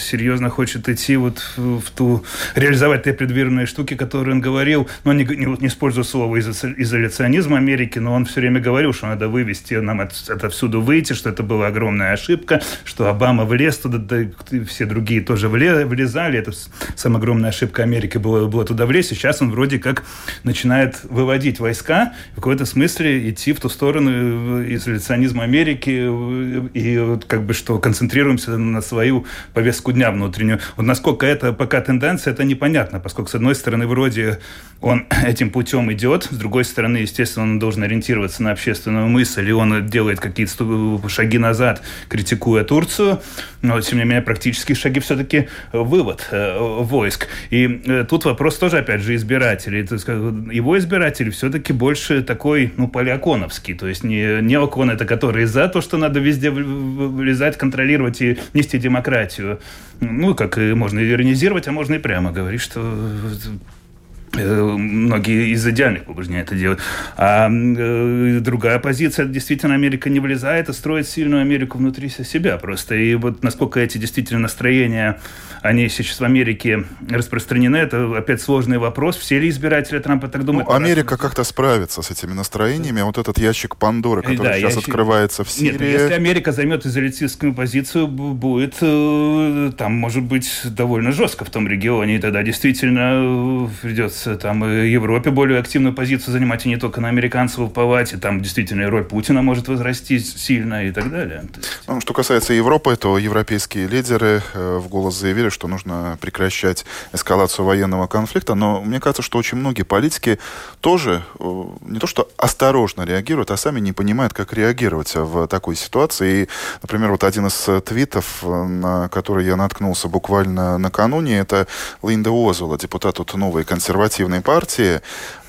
серьезно хочет идти вот в, в ту, реализовать те предвыборные штуки, которые он говорил, но не, не, не используя слово изоляционизм Америки, но он все время говорил, что надо вывести, нам от, отовсюду выйти, что это была огромная ошибка, что Обама влез туда, да, все другие тоже влезали, это самая огромная ошибка Америки была, была туда влезть, и сейчас он вроде как начинает выводить войска, в каком-то смысле идти в ту сторону изоляционизма Америки, и вот как бы что концентрируемся на свою повестку дня внутреннюю. Вот насколько это пока тенденция, это непонятно, поскольку, с одной стороны, вроде он этим путем идет, с другой стороны, естественно, он должен ориентироваться на общественную мысль, и он делает какие-то шаги назад, критикуя Турцию, но, тем не менее, практические шаги все-таки вывод войск. И тут вопрос тоже, опять же, избирателей. Его избиратели все-таки больше такой, ну, полиаконовский, то есть не, не окон, это которые за то, что надо везде влезать, контролировать и нести демократию. Ну, как и можно иронизировать, а можно и прямо говорить, что многие из идеальных побуждений это делают. А э, другая позиция, действительно, Америка не влезает, а строит сильную Америку внутри себя просто. И вот насколько эти действительно настроения, они сейчас в Америке распространены, это опять сложный вопрос. Все ли избиратели Трампа так думают? Ну, Америка как-то справится с этими настроениями. Вот этот ящик Пандоры, который да, сейчас ящик... открывается в Сирии. Нет, если Америка займет изоляционистскую позицию, будет э, там, может быть, довольно жестко в том регионе. И тогда действительно придется там Европе более активную позицию занимать, и не только на американцев уповать, и там действительно роль Путина может возрасти сильно и так далее. Ну, что касается Европы, то европейские лидеры э, в голос заявили, что нужно прекращать эскалацию военного конфликта, но мне кажется, что очень многие политики тоже э, не то что осторожно реагируют, а сами не понимают, как реагировать в такой ситуации. И, например, вот один из твитов, на который я наткнулся буквально накануне, это Линда Озола, депутат от новой консервативной партии,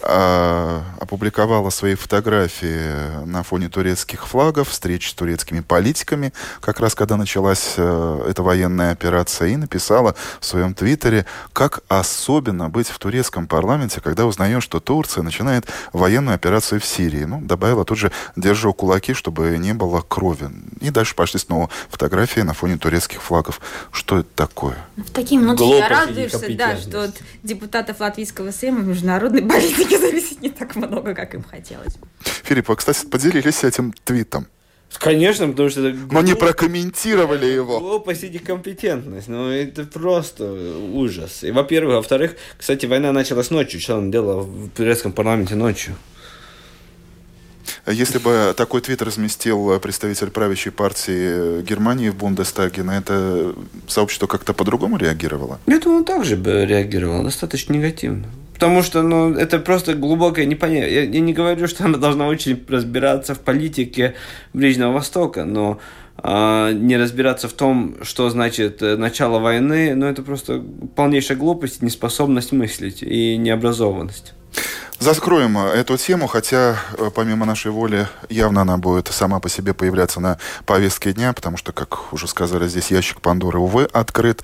опубликовала свои фотографии на фоне турецких флагов, встреч с турецкими политиками, как раз когда началась эта военная операция, и написала в своем твиттере, как особенно быть в турецком парламенте, когда узнаешь, что Турция начинает военную операцию в Сирии. Ну, добавила тут же, держу кулаки, чтобы не было крови. И дальше пошли снова фотографии на фоне турецких флагов. Что это такое? В такие минуты я радуешься, да, что от депутатов Латвийского Сейма международной политики зависит не так много, как им хотелось. Филипп, вы, кстати, поделились этим твитом. Конечно, потому что... Это... Но не прокомментировали его. Глупость и некомпетентность. Ну, это просто ужас. И, во-первых. Во-вторых, кстати, война началась ночью. Что он делал в турецком парламенте ночью? Если бы такой твит разместил представитель правящей партии Германии в Бундестаге, на это сообщество как-то по-другому реагировало? Я думаю, он также бы реагировал. Достаточно негативно. Потому что, ну, это просто глубокое непонятие. Я, я не говорю, что она должна очень разбираться в политике Ближнего Востока, но э, не разбираться в том, что значит начало войны, ну, это просто полнейшая глупость, неспособность мыслить и необразованность. Закроем эту тему, хотя, помимо нашей воли, явно она будет сама по себе появляться на повестке дня, потому что, как уже сказали, здесь ящик Пандоры, увы, открыт.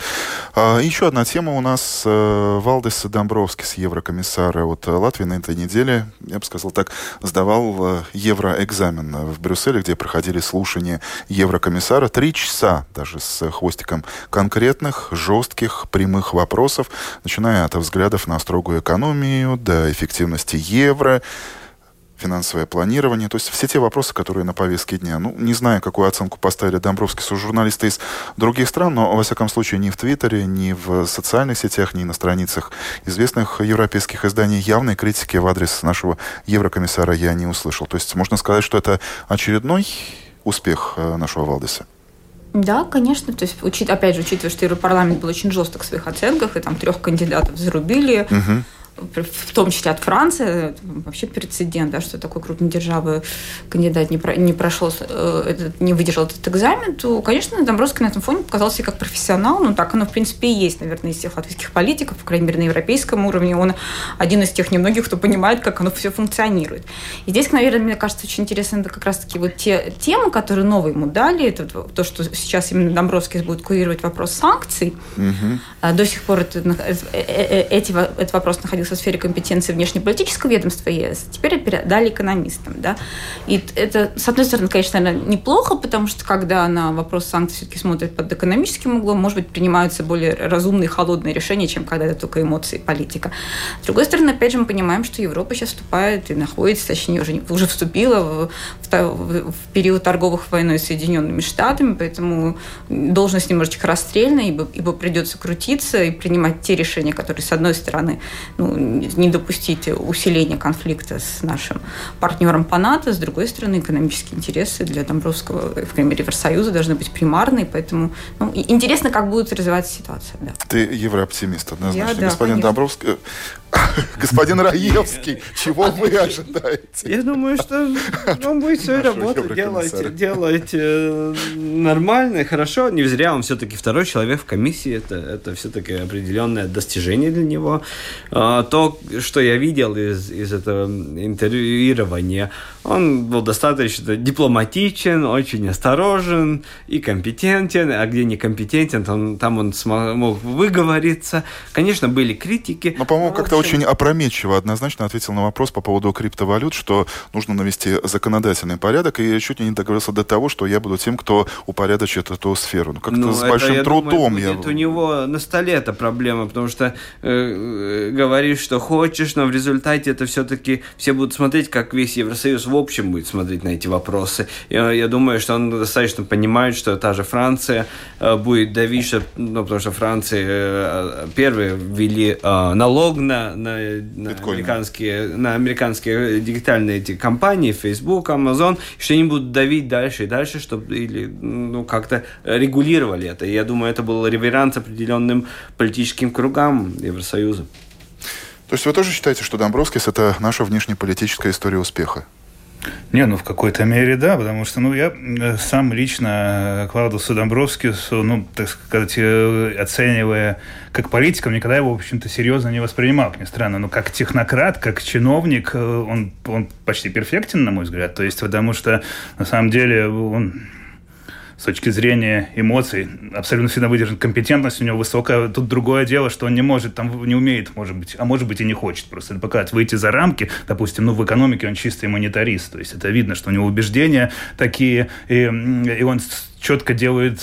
Еще одна тема у нас. Валдис Домбровский, еврокомиссара от Латвии, на этой неделе, я бы сказал так, сдавал евроэкзамен в Брюсселе, где проходили слушания еврокомиссара. Три часа даже с хвостиком конкретных, жестких, прямых вопросов, начиная от взглядов на строгую экономию до эффективности евро, финансовое планирование, то есть все те вопросы, которые на повестке дня. Ну, не знаю, какую оценку поставили Домбровскису журналисты из других стран, но, во всяком случае, ни в Твиттере, ни в социальных сетях, ни на страницах известных европейских изданий явной критики в адрес нашего еврокомиссара я не услышал. То есть можно сказать, что это очередной успех нашего Валдиса. Да, конечно. То есть, учит, опять же, учитывая, что Европарламент был очень жесток в своих оценках, и там трех кандидатов зарубили, угу. В том числе от Франции, вообще прецедент, да, что такой крупной державы кандидат не, про, не прошел, э, не выдержал этот экзамен, то, конечно, Домбровский на этом фоне показался как профессионал, но так оно, в принципе, и есть, наверное, из всех латвийских политиков, по крайней мере, на европейском уровне, он один из тех немногих, кто понимает, как оно все функционирует. И здесь, наверное, мне кажется, очень интересно, это как раз-таки вот те темы, которые новые ему дали, это то, что сейчас именно Домбровский будет курировать вопрос санкций. Угу. До сих пор это, эти, этот вопрос находился в сфере компетенции внешнеполитического ведомства ЕС, теперь передали экономистам. Да? И это, с одной стороны, конечно, неплохо, потому что, когда на вопрос санкций все-таки смотрят под экономическим углом, может быть, принимаются более разумные, холодные решения, чем когда это только эмоции политика. С другой стороны, опять же, мы понимаем, что Европа сейчас вступает и находится, точнее, уже, уже вступила в, в, в период торговых войной с Соединенными Штатами, поэтому должность немножечко расстрельна, ибо, ибо придется крутиться и принимать те решения, которые, с одной стороны, ну, не допустить усиления конфликта с нашим партнером по НАТО. С другой стороны, экономические интересы для Домбровского, в крайней мере, Евросоюза должны быть примарны, поэтому ну, интересно, как будет развиваться ситуация. Да. Ты еврооптимист, однозначно. Я, да, господин конечно. Домбровский... Господин Раевский, чего вы ожидаете? Я думаю, что он будет свою работу делать, делать нормально, хорошо. Не зря он все-таки второй человек в комиссии. Это, это все-таки определенное достижение для него. То, что я видел из, из этого интервьюирования, он был достаточно дипломатичен, очень осторожен и компетентен. А где некомпетентен, там, там он смог выговориться. Конечно, были критики. Но, по-моему, как-то очень опрометчиво однозначно ответил на вопрос по поводу криптовалют, что нужно навести законодательный порядок, и чуть не договорился до того, что я буду тем, кто упорядочит эту сферу. Ну, как-то ну, с это, большим я трудом. Думаю, будет я... У него на столе эта проблема, потому что э, говоришь, что хочешь, но в результате это все-таки все будут смотреть, как весь Евросоюз в общем будет смотреть на эти вопросы. Я, я думаю, что он достаточно понимает, что та же Франция э, будет давить, что, ну, потому что Франция э, первые ввели э, налог на На, на, американские, на американские дигитальные эти компании, Facebook, Amazon, что они будут давить дальше и дальше, чтобы или, ну, как-то регулировали это. Я думаю, это был реверанс определенным политическим кругам Евросоюза. То есть вы тоже считаете, что Домбровскис – это наша внешнеполитическая история успеха? Не, ну в какой-то мере да, потому что ну, я сам лично к Валдису Домбровскису, ну, так сказать, оценивая как политика, никогда его, в общем-то, серьезно не воспринимал, как ни странно, но как технократ, как чиновник, он, он почти перфектен, на мой взгляд, то есть потому что, на самом деле, он... с точки зрения эмоций, абсолютно всегда выдержан. Компетентность у него высокая. Тут другое дело, что он не может, там не умеет, может быть, а может быть и не хочет просто. Это показывает выйти за рамки, допустим, ну в экономике он чистый монетарист. То есть это видно, что у него убеждения такие, и, и он четко делает,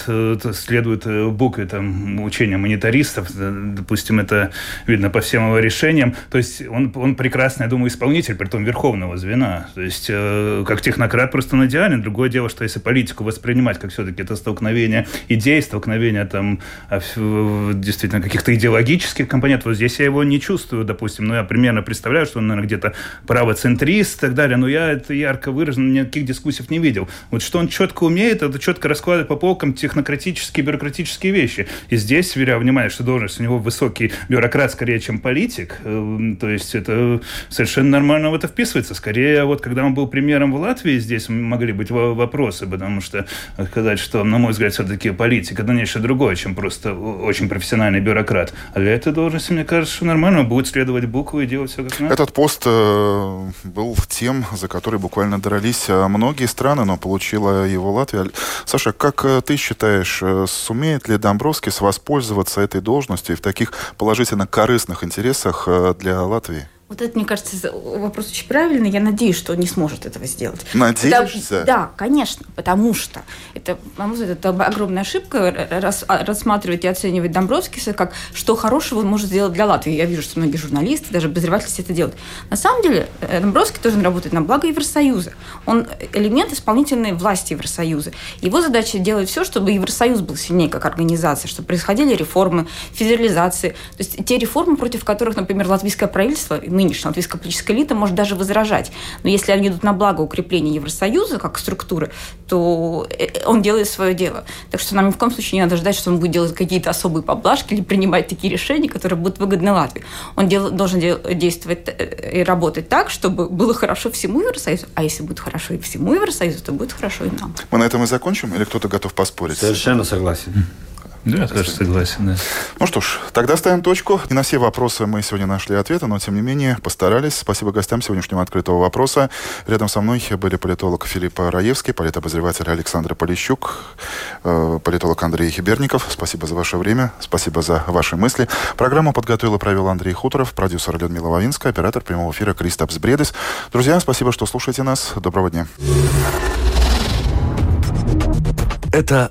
следует букве там, учения монетаристов. Допустим, это видно по всем его решениям. То есть он, он прекрасный, я думаю, исполнитель, притом верховного звена. То есть как технократ просто он идеален. Другое дело, что если политику воспринимать как все это столкновение идей, столкновение там, действительно каких-то идеологических компонентов. Вот здесь я его не чувствую, допустим, но я примерно представляю, что он, наверное, где-то правоцентрист и так далее, но я это ярко выражен, никаких дискуссий не видел. Вот что он четко умеет, это четко раскладывает по полкам технократические, бюрократические вещи. И здесь, веряю внимание, что должность у него высокий бюрократ скорее, чем политик, то есть это совершенно нормально в это вписывается. Скорее, вот когда он был премьером в Латвии, здесь могли быть вопросы, потому что, сказать, что, на мой взгляд, все-таки политика, это нечто другое, чем просто очень профессиональный бюрократ. А для этой должности, мне кажется, нормально, будет следовать букву и делать все как надо. Этот пост был тем, за который буквально дрались многие страны, но получила его Латвия. Саша, как ты считаешь, сумеет ли Домбровскис воспользоваться этой должностью в таких положительно корыстных интересах для Латвии? Вот это, мне кажется, вопрос очень правильный. Я надеюсь, что он не сможет этого сделать. Надеешься? Да, да, конечно, потому что это, это огромная ошибка рас, рассматривать и оценивать Домбровскиса как что хорошего он может сделать для Латвии. Я вижу, что многие журналисты, даже обозреватели это делают. На самом деле Домбровский должен работать на благо Евросоюза. Он элемент исполнительной власти Евросоюза. Его задача делать все, чтобы Евросоюз был сильнее как организация, чтобы происходили реформы, федерализации. То есть те реформы, против которых, например, латвийское правительство... нынешняя латвийская политическая элита может даже возражать. Но если они идут на благо укрепления Евросоюза как структуры, то он делает свое дело. Так что нам ни в коем случае не надо ждать, что он будет делать какие-то особые поблажки или принимать такие решения, которые будут выгодны Латвии. Он дел, должен дел, действовать и работать так, чтобы было хорошо всему Евросоюзу. А если будет хорошо и всему Евросоюзу, то будет хорошо и нам. Мы на этом и закончим? Или кто-то готов поспорить? Совершенно согласен. Да, я тоже согласен, да. Ну что ж, тогда ставим точку. Не на все вопросы мы сегодня нашли ответы, но, тем не менее, постарались. Спасибо гостям сегодняшнего открытого вопроса. Рядом со мной были политолог Филипп Раевский, политобозреватель Александра Полищук, политолог Андрей Бердников. Спасибо за ваше время, спасибо за ваши мысли. Программу подготовил и провел Андрей Хуторов, продюсер Людмила Миловинская, оператор прямого эфира Кристабс Бредес. Друзья, спасибо, что слушаете нас. Доброго дня. Это